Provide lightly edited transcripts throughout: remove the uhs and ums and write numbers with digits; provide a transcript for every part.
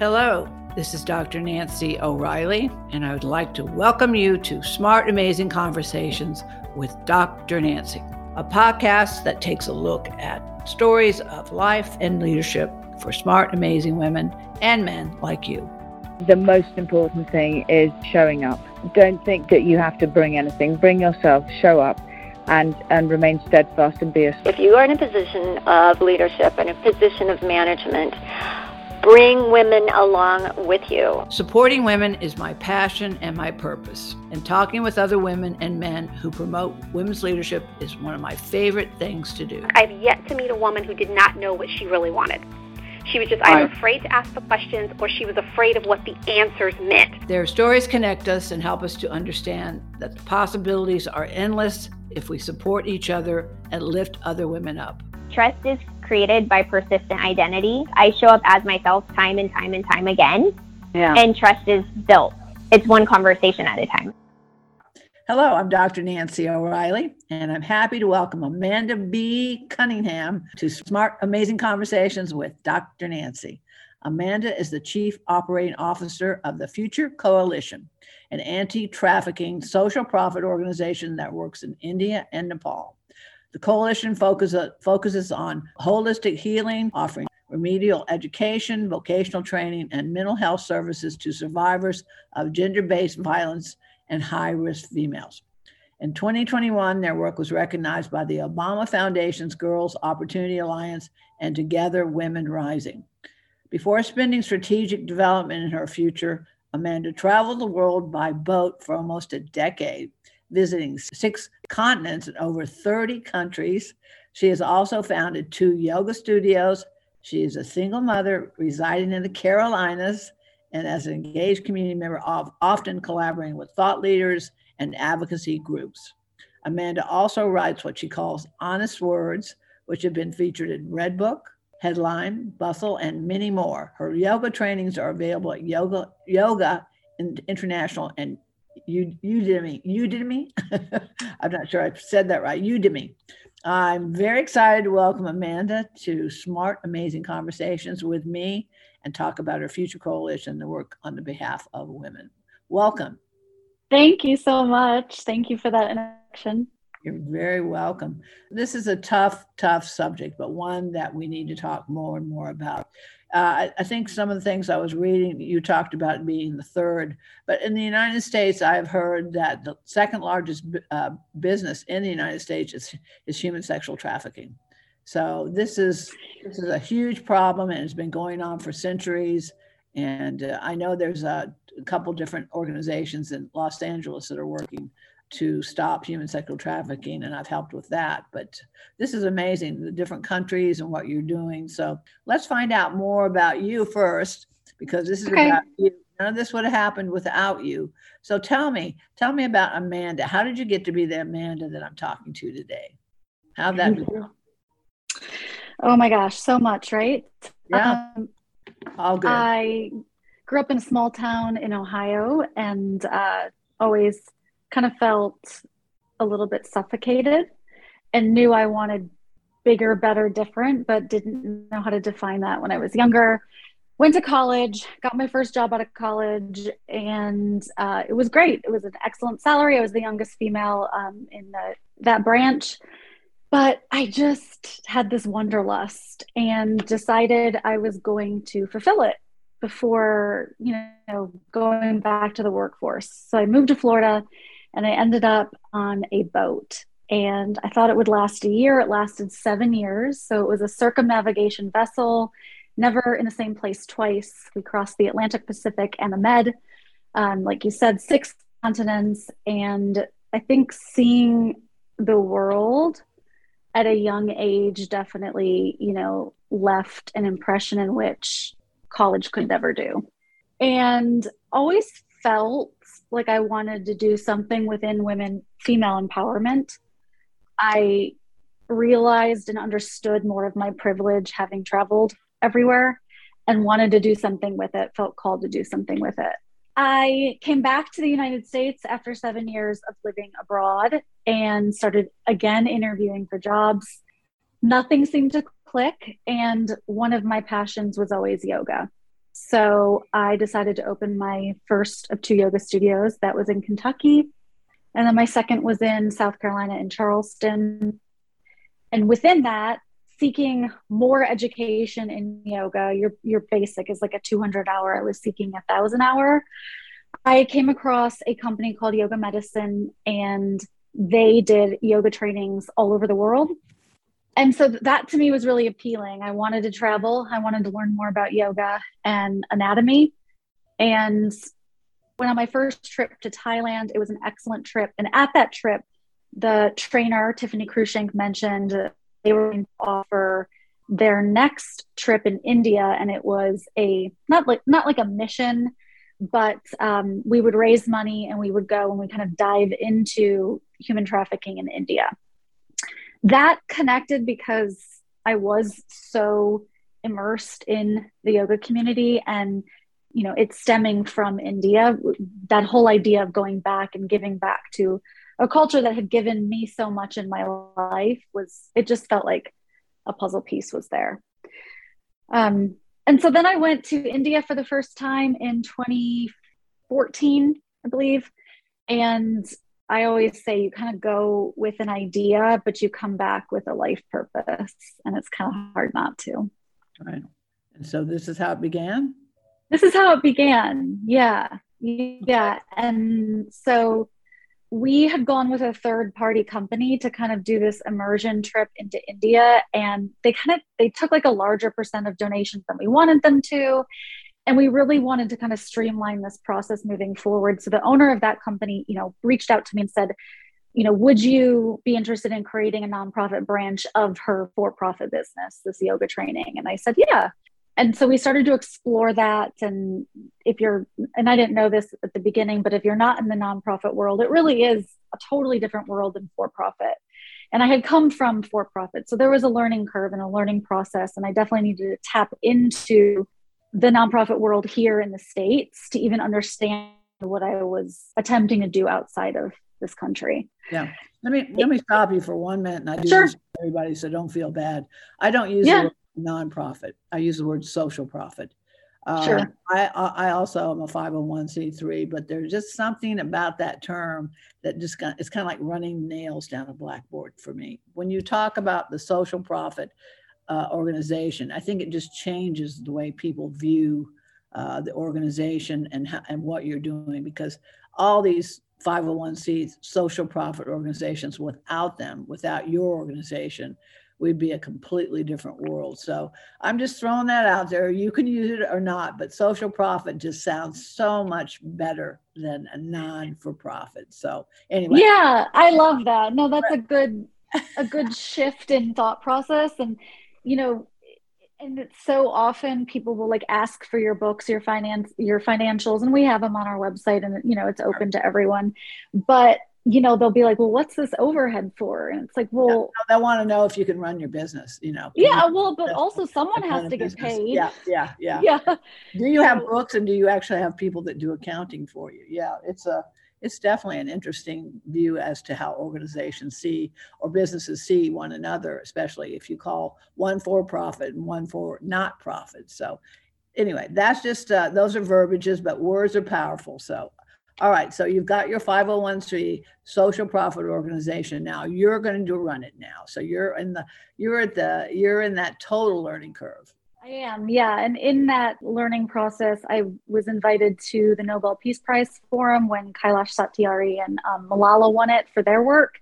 Hello, this is Dr. Nancy O'Reilly, and I would like to welcome you to Smart, Amazing Conversations with Dr. Nancy, a podcast that takes a look at stories of life and leadership for smart, amazing women and men like you. The most important thing is showing up. Don't think that you have to bring anything. Bring yourself, show up, and remain steadfast and be a... If you are in a position of leadership and a position of management, bring women along with you. Supporting women is my passion and my purpose. And talking with other women and men who promote women's leadership is one of my favorite things to do. I've yet to meet a woman who did not know what she really wanted. She was just either afraid to ask the questions or she was afraid of what the answers meant. Their stories connect us and help us to understand that the possibilities are endless if we support each other and lift other women up. Trust is created by persistent identity. I show up as myself time and time and time again, and trust is built. It's one conversation at a time. Hello, I'm Dr. Nancy O'Reilly, and I'm happy to welcome Amanda B. Cunningham to Smart, Amazing Conversations with Dr. Nancy. Amanda is the Chief Operating Officer of the Future Coalition, an anti-trafficking social profit organization that works in India and Nepal. The coalition focuses on holistic healing, offering remedial education, vocational training, and mental health services to survivors of gender-based violence and high-risk females. In 2021, their work was recognized by the Obama Foundation's Girls Opportunity Alliance and Together Women Rising. Before spending strategic development in her future, Amanda traveled the world by boat for almost a decade, visiting 6 continents and over 30 countries. She has also founded 2 yoga studios. She is a single mother residing in the Carolinas, and as an engaged community member, often collaborating with thought leaders and advocacy groups. Amanda also writes what she calls honest words, which have been featured in Red Book, Headline, Bustle, and many more. Her yoga trainings are available at Yoga International and Udemy. I'm not sure I said that right. Udemy. I'm very excited to welcome Amanda to Smart, Amazing Conversations with me and talk about her Future Coalition, the work on the behalf of women. Welcome. Thank you so much. Thank you for that introduction. You're very welcome. This is a tough subject, but one that we need to talk more and more about. I think some of the things I was reading, you talked about being the third, but in the United States, I've heard that the second largest business in the United States is human sexual trafficking. So this is a huge problem, and it's been going on for centuries. And I know there's a couple different organizations in Los Angeles that are working to stop human sexual trafficking, and I've helped with that. But this is amazing, the different countries and what you're doing. So let's find out more about you first, because this is about you. None of this would have happened without you. So tell me about Amanda. How did you get to be the Amanda that I'm talking to today? How'd that be? Oh my gosh, so much, right? Yeah, all good. I grew up in a small town in Ohio, and always kind of felt a little bit suffocated and knew I wanted bigger, better, different, but didn't know how to define that when I was younger. Went to college, got my first job out of college, and it was great. It was an excellent salary. I was the youngest female in that branch, but I just had this wanderlust and decided I was going to fulfill it before, going back to the workforce. So I moved to Florida, and I ended up on a boat, and I thought it would last a year. It lasted 7 years. So it was a circumnavigation vessel, never in the same place twice. We crossed the Atlantic, Pacific, and the Med, like you said, 6 continents. And I think seeing the world at a young age definitely, left an impression in which college could never do. And always felt like I wanted to do something within women, female empowerment. I realized and understood more of my privilege having traveled everywhere and wanted to do something with it, felt called to do something with it. I came back to the United States after 7 years of living abroad and started again interviewing for jobs. Nothing seemed to click, and one of my passions was always yoga. So I decided to open my first of two yoga studios. That was in Kentucky. And then my second was in South Carolina in Charleston. And within that, seeking more education in yoga, your basic is like a 200 hour. I was seeking 1,000 hour. I came across a company called Yoga Medicine, and they did yoga trainings all over the world. And so that to me was really appealing. I wanted to travel. I wanted to learn more about yoga and anatomy. And when on my first trip to Thailand, it was an excellent trip. And at that trip, the trainer, Tiffany Krushenk, mentioned they were going to offer their next trip in India. And it was a, not like a mission, but we would raise money and we would go and we kind of dive into human trafficking in India. That connected because I was so immersed in the yoga community and, you know, it's stemming from India, that whole idea of going back and giving back to a culture that had given me so much in my life it just felt like a puzzle piece was there. And so then I went to India for the first time in 2014, I believe. And I always say you kind of go with an idea, but you come back with a life purpose, and it's kind of hard not to. Right. And so this is how it began? This is how it began. Yeah. And so we had gone with a third party company to kind of do this immersion trip into India. And they took like a larger percent of donations than we wanted them to. And we really wanted to kind of streamline this process moving forward. So the owner of that company, you know, reached out to me and said, you know, would you be interested in creating a nonprofit branch of her for-profit business, this yoga training? And I said, yeah. And so we started to explore that. And I didn't know this at the beginning, but if you're not in the nonprofit world, it really is a totally different world than for-profit. And I had come from for-profit. So there was a learning curve and a learning process. And I definitely needed to tap into the nonprofit world here in the States to even understand what I was attempting to do outside of this country. Yeah. Let me stop you for 1 minute. And I do this for everybody, so don't feel bad. I don't use the word nonprofit. I use the word social profit. I also am a 501c3, but there's just something about that term that it's kind of like running nails down a blackboard for me. When you talk about the social profit organization, I think it just changes the way people view the organization and what you're doing, because all these 501c social profit organizations, without your organization, we'd be a completely different world. So I'm just throwing that out there. You can use it or not, but social profit just sounds so much better than a non-for-profit. So anyway. Yeah, I love that. No, that's a good shift in thought process. And you know, and it's so often people will like ask for your books, your financials, and we have them on our website and, you know, it's open to everyone, but you know, they'll be like, well, what's this overhead for? And it's like, well, yeah, they want to know if you can run your business, you know? Yeah. Well, but also someone has to get paid. Yeah. Do you have books and do you actually have people that do accounting for you? Yeah. It's definitely an interesting view as to how organizations see or businesses see one another, especially if you call one for profit and one for not profit. So anyway, that's just, those are verbiages, but words are powerful. So, all right. So you've got your 501c social profit organization. Now you're going to run it now. So you're in that total learning curve. I am. Yeah. And in that learning process, I was invited to the Nobel Peace Prize Forum when Kailash Satyari and Malala won it for their work,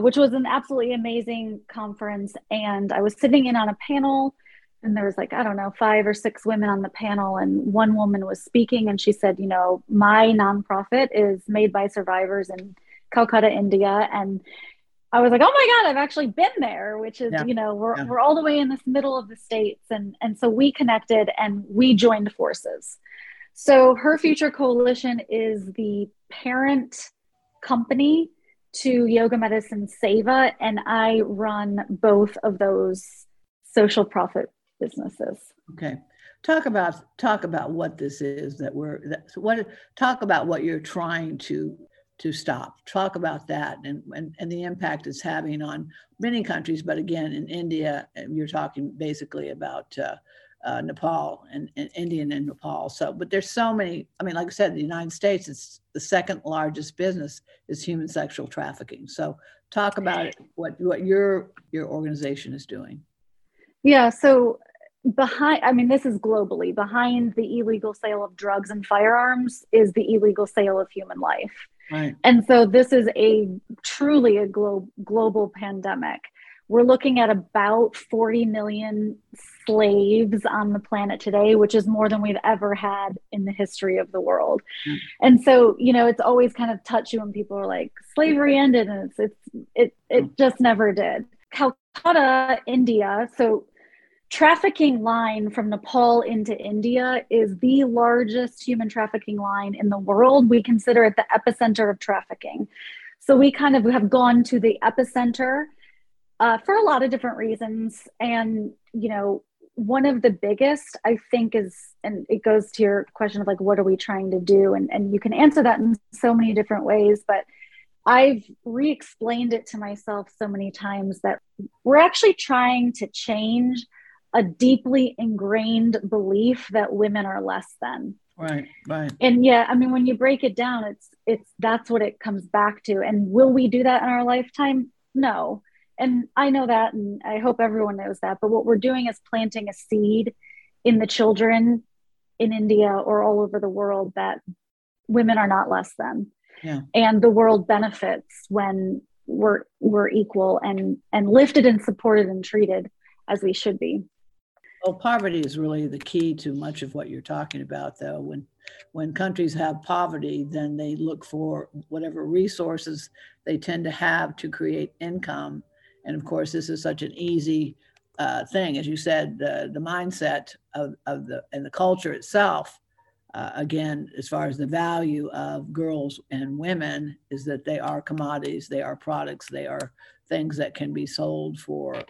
which was an absolutely amazing conference. And I was sitting in on a panel and there was like, I don't know, 5 or 6 women on the panel. And one woman was speaking and she said, you know, my nonprofit is made by survivors in Calcutta, India. And I was like, oh my God, I've actually been there, which is, you know, we're all the way in this middle of the States. And so we connected and we joined forces. So Her Future Coalition is the parent company to Yoga Medicine Seva. And I run both of those social profit businesses. Okay. Talk about what this is that talk about what you're trying to stop. Talk about that and the impact it's having on many countries. But again, in India, you're talking basically about Nepal and Indian in Nepal. So, but there's so many, I mean, like I said, in the United States, it's the second largest business is human sexual trafficking. So talk about it, what your organization is doing. Yeah. So behind, I mean, this is globally, behind the illegal sale of drugs and firearms is the illegal sale of human life. Right. And so this is a truly a global pandemic. We're looking at about 40 million slaves on the planet today, which is more than we've ever had in the history of the world. Mm-hmm. And so, you know, it's always kind of touchy when people are like, slavery ended, and it just never did. Calcutta, India, so trafficking line from Nepal into India is the largest human trafficking line in the world. We consider it the epicenter of trafficking. So we kind of have gone to the epicenter for a lot of different reasons. And, you know, one of the biggest, I think, is, and it goes to your question of like, what are we trying to do? And you can answer that in so many different ways, but I've re-explained it to myself so many times that we're actually trying to change a deeply ingrained belief that women are less than. Right, right. And yeah, I mean, when you break it down, it's that's what it comes back to. And will we do that in our lifetime? No. And I know that, and I hope everyone knows that, but what we're doing is planting a seed in the children in India or all over the world that women are not less than. Yeah. And the world benefits when we're equal and lifted and supported and treated as we should be. Well, poverty is really the key to much of what you're talking about, though. When countries have poverty, then they look for whatever resources they tend to have to create income. And of course, this is such an easy thing, as you said, the mindset of the culture itself. Again, as far as the value of girls and women is that they are commodities, they are products, they are things that can be sold for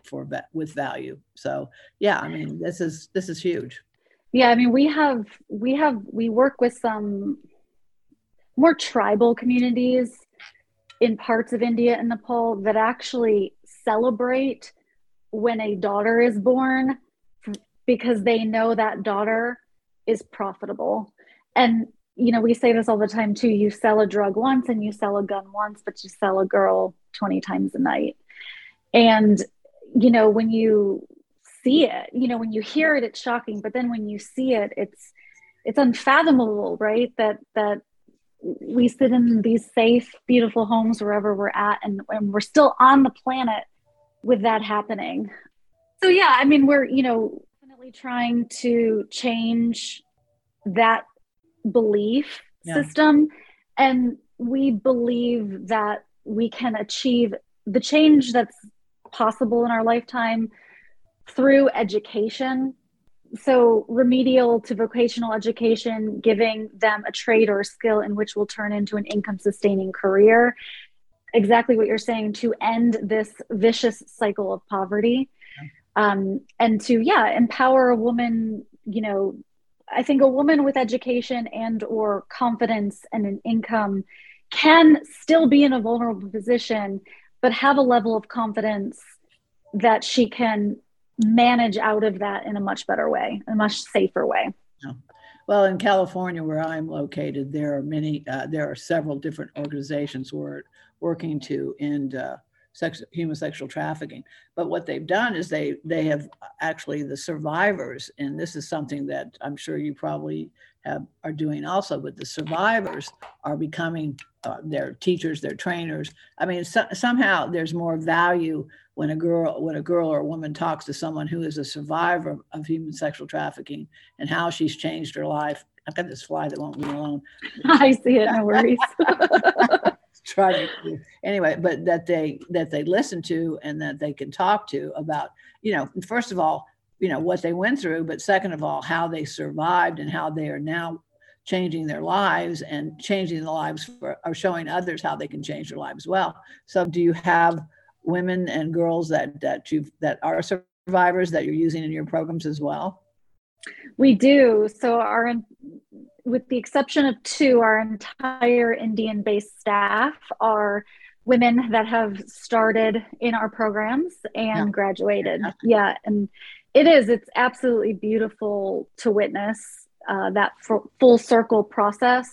with value. So yeah, I mean, this is huge. Yeah, I mean, we work with some more tribal communities in parts of India and Nepal that actually celebrate when a daughter is born because they know that daughter is profitable. And, you know, we say this all the time too, you sell a drug once and you sell a gun once, but you sell a girl 20 times a night. And, you know, when you see it, you know, when you hear it, it's shocking, but then when you see it, it's unfathomable, right? That we sit in these safe, beautiful homes wherever we're at, and we're still on the planet with that happening. So yeah, I mean, we're, you know, definitely trying to change that belief system. And we believe that we can achieve the change that's possible in our lifetime through education. So remedial to vocational education, giving them a trade or a skill in which will turn into an income sustaining career. Exactly what you're saying, to end this vicious cycle of poverty. And to, empower a woman, you know, I think a woman with education and or confidence and an income can still be in a vulnerable position, but have a level of confidence that she can manage out of that in a much better way, a much safer way. Yeah. Well, in California, where I'm located, there are several different organizations who are working to end human sexual trafficking. But what they've done is they have actually the survivors, and this is something that I'm sure you probably are doing also, but the survivors are becoming their teachers, their trainers. I mean, somehow there's more value when a girl or a woman talks to someone who is a survivor of human sexual trafficking and how she's changed her life. I've got this fly that won't leave me alone. I see it, no worries. Tragic. Anyway, but that they listen to and that they can talk to about, you know, first of all, you know, what they went through, but second of all, how they survived and how they are now changing their lives and changing the lives or showing others how they can change their lives as well. So do you have women and girls that are survivors that you're using in your programs as well? We do. So with the exception of two, our entire Indian-based staff are women that have started in our programs and graduated. Yeah. And It is. It's absolutely beautiful to witness that full circle process,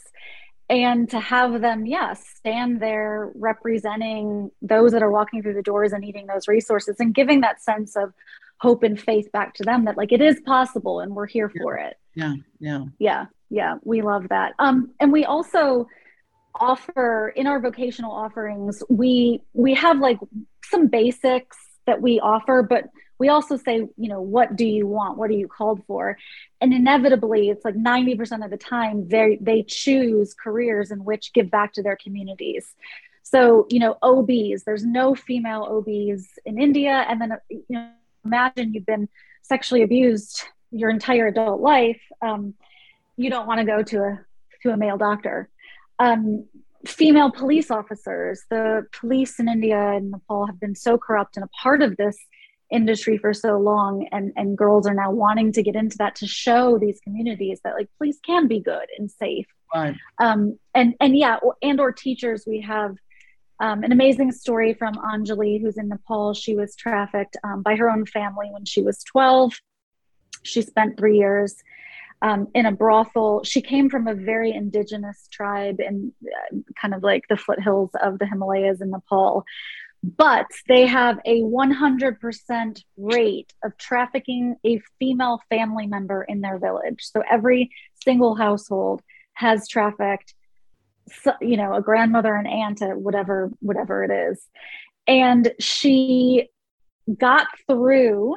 and to have them, yes, stand there representing those that are walking through the doors and needing those resources, and giving that sense of hope and faith back to them that like it is possible and we're here for it. Yeah. We love that. And we also offer in our vocational offerings, we have like some basics that we offer, but we also say, you know, what do you want? What are you called for? And inevitably, it's like 90% of the time they choose careers in which give back to their communities. So, you know, OBs, there's no female OBs in India. And then, you know, imagine you've been sexually abused your entire adult life. You don't want to go to a male doctor. Female police officers, the police in India and Nepal have been so corrupt and a part of this industry for so long, and girls are now wanting to get into that to show these communities that like police can be good and safe. Right. Or teachers. We have an amazing story from Anjali, who's in Nepal. She was trafficked by her own family when she was 12. She spent 3 years in a brothel. She came from a very indigenous tribe in kind of like the foothills of the Himalayas in Nepal. But they have a 100% rate of trafficking a female family member in their village. So every single household has trafficked, you know, a grandmother, an aunt, whatever it is. And she got through,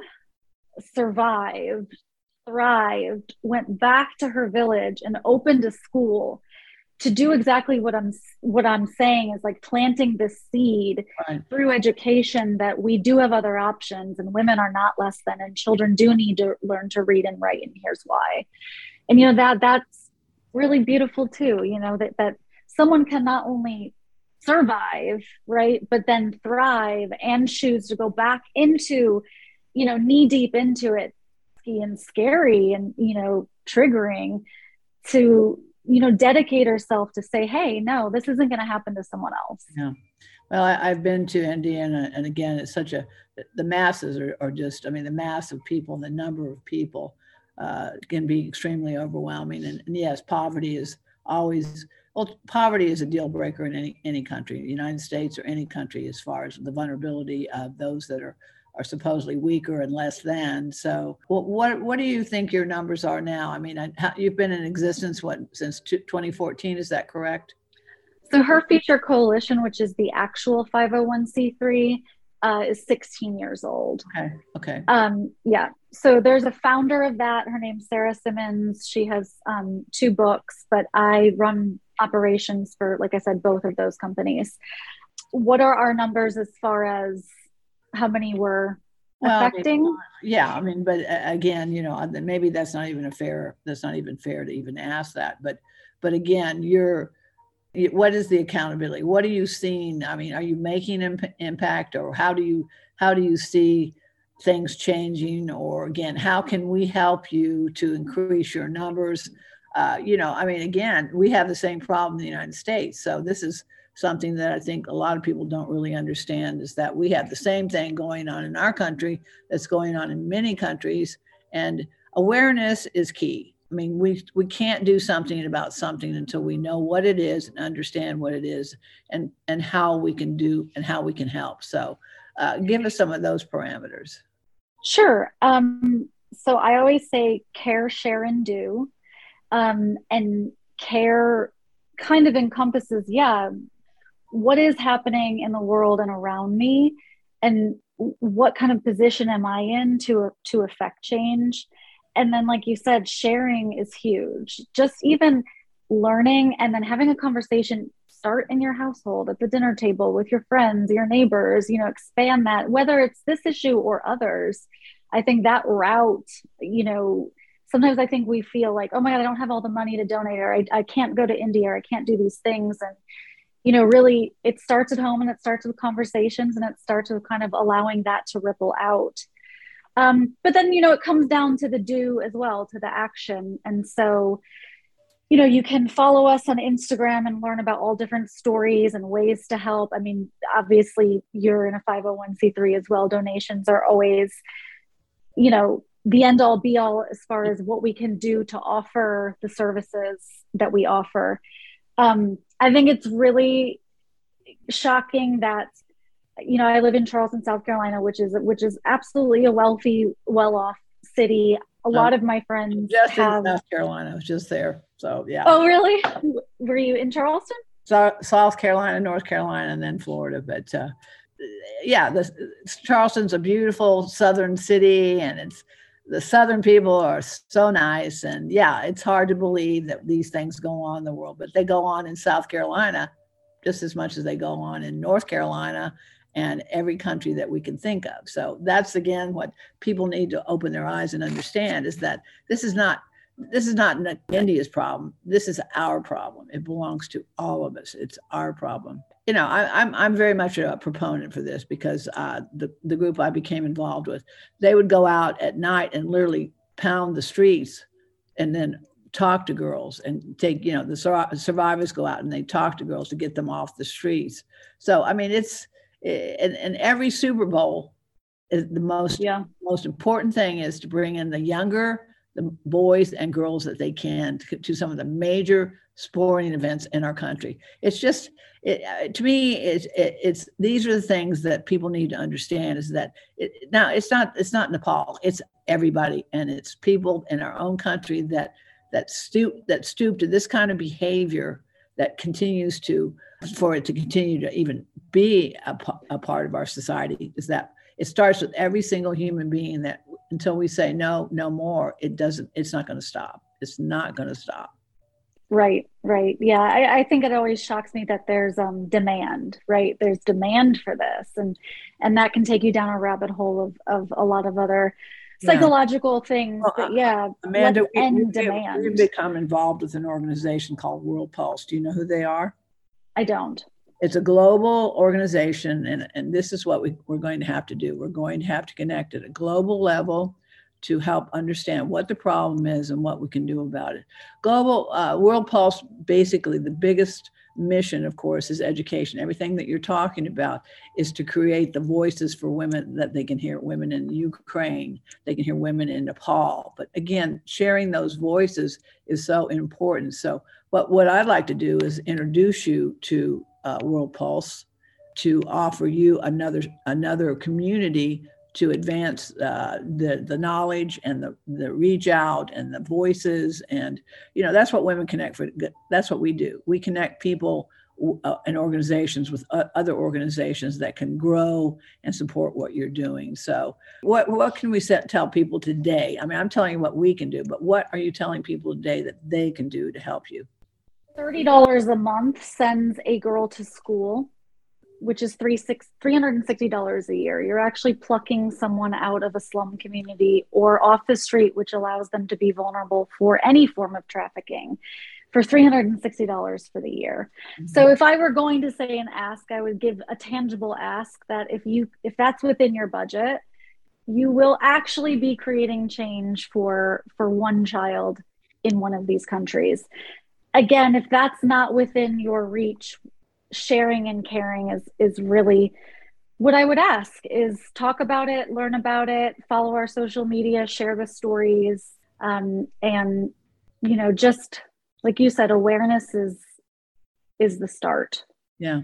survived, thrived, went back to her village and opened a school to do exactly what I'm saying is like planting this seed through education that we do have other options and women are not less than, and children do need to learn to read and write, and here's why. And, you know, that's really beautiful too, you know, that someone can not only survive, right, but then thrive and choose to go back into, you know, knee deep into it and scary and, you know, triggering to, you know, dedicate herself to say, hey, no, this isn't going to happen to someone else. Yeah. Well, I've been to Indiana, and again, it's such the masses are just, I mean, the mass of people, the number of people can be extremely overwhelming. And yes, poverty is always, well, poverty is a deal breaker in any country, the United States or any country, as far as the vulnerability of those that are supposedly weaker and less than. So what do you think your numbers are now? I mean, you've been in existence, since 2014, is that correct? So Her Future Coalition, which is the actual 501c3, is 16 years old. Okay. Yeah. So there's a founder of that. Her name's Sarah Simmons. She has 2 books, but I run operations for, like I said, both of those companies. What are our numbers as far as how many were affecting? Well, but again, you know, maybe that's not even fair to even ask that. But again, what is the accountability? What are you seeing? I mean, are you making impact, or how do you see things changing? Or again, how can we help you to increase your numbers? You know, I mean, again, we have the same problem in the United States. So this is something that I think a lot of people don't really understand, is that we have the same thing going on in our country that's going on in many countries, and awareness is key. I mean, we can't do something about something until we know what it is and understand what it is and how we can do and how we can help. So give us some of those parameters. Sure. So I always say care, share, and do. And care kind of encompasses, what is happening in the world and around me, and what kind of position am I in to affect change? And then, like you said, sharing is huge. Just even learning and then having a conversation, start in your household, at the dinner table, with your friends, your neighbors, you know, expand that, whether it's this issue or others. I think that route, you know, sometimes I think we feel like, oh my God, I don't have all the money to donate, or I can't go to India, or I can't do these things. And, you know, really it starts at home, and it starts with conversations, and it starts with kind of allowing that to ripple out. But then, you know, it comes down to the do as well, to the action. And so, you know, you can follow us on Instagram and learn about all different stories and ways to help. I mean, obviously you're in a 501c3 as well. Donations are always, you know, the end all be all as far as what we can do to offer the services that we offer. I think it's really shocking that, you know, I live in Charleston, South Carolina, which is absolutely a wealthy, well-off city. A lot of my friends in South Carolina. I was just there. So, yeah. Oh, really? Were you in Charleston? So, South Carolina, North Carolina, and then Florida. But Charleston's a beautiful southern city, and it's the southern people are so nice. And yeah, it's hard to believe that these things go on in the world, but they go on in South Carolina just as much as they go on in North Carolina and every country that we can think of. So that's, again, what people need to open their eyes and understand, is that this is not India's problem. This is our problem. It belongs to all of us. It's our problem. You know, I'm very much a proponent for this because the group I became involved with, they would go out at night and literally pound the streets and then talk to girls and take, you know, the survivors go out and they talk to girls to get them off the streets. So, I mean, it's, and every Super Bowl is the most important thing is to bring in the younger, the boys and girls that they can to some of the major sporting events in our country. It's just, to me, it's these are the things that people need to understand, is that now it's not Nepal, it's everybody. And it's people in our own country that stoop to this kind of behavior that continues for it to continue to even be a part of our society, is that it starts with every single human being that until we say, no more, it's not going to stop. It's not going to stop. Right. Yeah. I think it always shocks me that there's demand, right? There's demand for this. And that can take you down a rabbit hole of a lot of other psychological things. Well, but Amanda, we've become involved with an organization called World Pulse. Do you know who they are? I don't. It's a global organization, and this is what we're going to have to do. We're going to have to connect at a global level to help understand what the problem is and what we can do about it. Global World Pulse, basically the biggest mission, of course, is education. Everything that you're talking about is to create the voices for women, that they can hear women in Ukraine, they can hear women in Nepal. But again, sharing those voices is so important. So what I'd like to do is introduce you to World Pulse, to offer you another community to advance the knowledge and the reach out and the voices. And, you know, that's what Women Connect for. That's what we do. We connect people and organizations with other organizations that can grow and support what you're doing. So what can we tell people today? I mean, I'm telling you what we can do, but what are you telling people today that they can do to help you? $30 a month sends a girl to school, which is $360 a year. You're actually plucking someone out of a slum community or off the street, which allows them to be vulnerable for any form of trafficking, for $360 for the year. Mm-hmm. So if I were going to say an ask, I would give a tangible ask that if that's within your budget, you will actually be creating change for one child in one of these countries. Again, if that's not within your reach, sharing and caring is really what I would ask, is talk about it, learn about it, follow our social media, share the stories. And, you know, just like you said, awareness is the start. Yeah.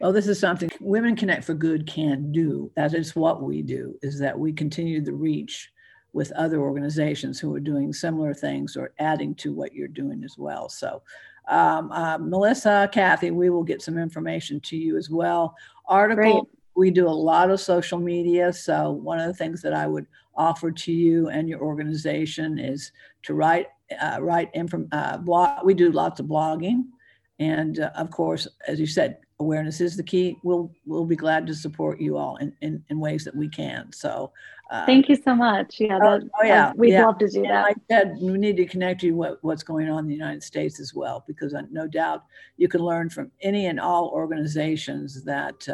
Well, this is something Women Connect for Good can do. That is what we do, is that we continue the reach with other organizations who are doing similar things or adding to what you're doing as well. So Melissa, Kathy, we will get some information to you as well. Article, we do a lot of social media. So one of the things that I would offer to you and your organization is to write blog. We do lots of blogging. And of course, as you said, awareness is the key. We'll be glad to support you all in ways that we can. So thank you so much. Yeah, we'd love to do that. Like I said, we need to connect you with what's going on in the United States as well, because no doubt you can learn from any and all organizations that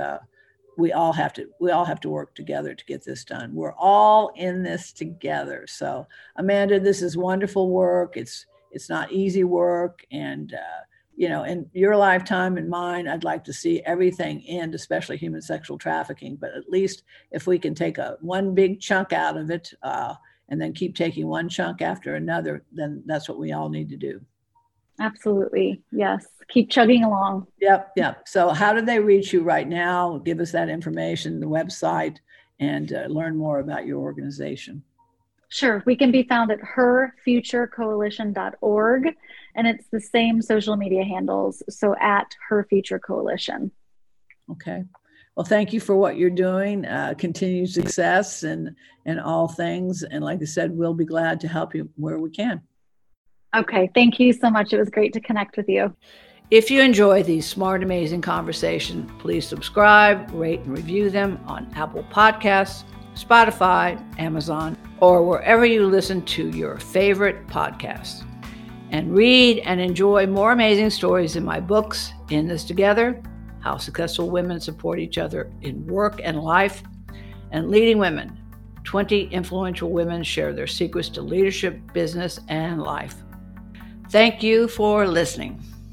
we all have to work together to get this done. We're all in this together. So Amanda, this is wonderful work. It's not easy work, and you know, in your lifetime and mine, I'd like to see everything end, especially human sexual trafficking. But at least if we can take one big chunk out of it, and then keep taking one chunk after another, then that's what we all need to do. Absolutely. Yes. Keep chugging along. Yep. Yep. So how do they reach you right now? Give us that information, the website, and learn more about your organization. Sure. We can be found at herfuturecoalition.org, and it's the same social media handles. So at herfuturecoalition. Okay. Well, thank you for what you're doing. Continued success and all things. And like I said, we'll be glad to help you where we can. Okay. Thank you so much. It was great to connect with you. If you enjoy these smart, amazing conversations, please subscribe, rate, and review them on Apple Podcasts, Spotify, Amazon, or wherever you listen to your favorite podcasts. And read and enjoy more amazing stories in my books, In This Together, How Successful Women Support Each Other in Work and Life, and Leading Women, 20 Influential Women Share Their Secrets to Leadership, Business, and Life. Thank you for listening.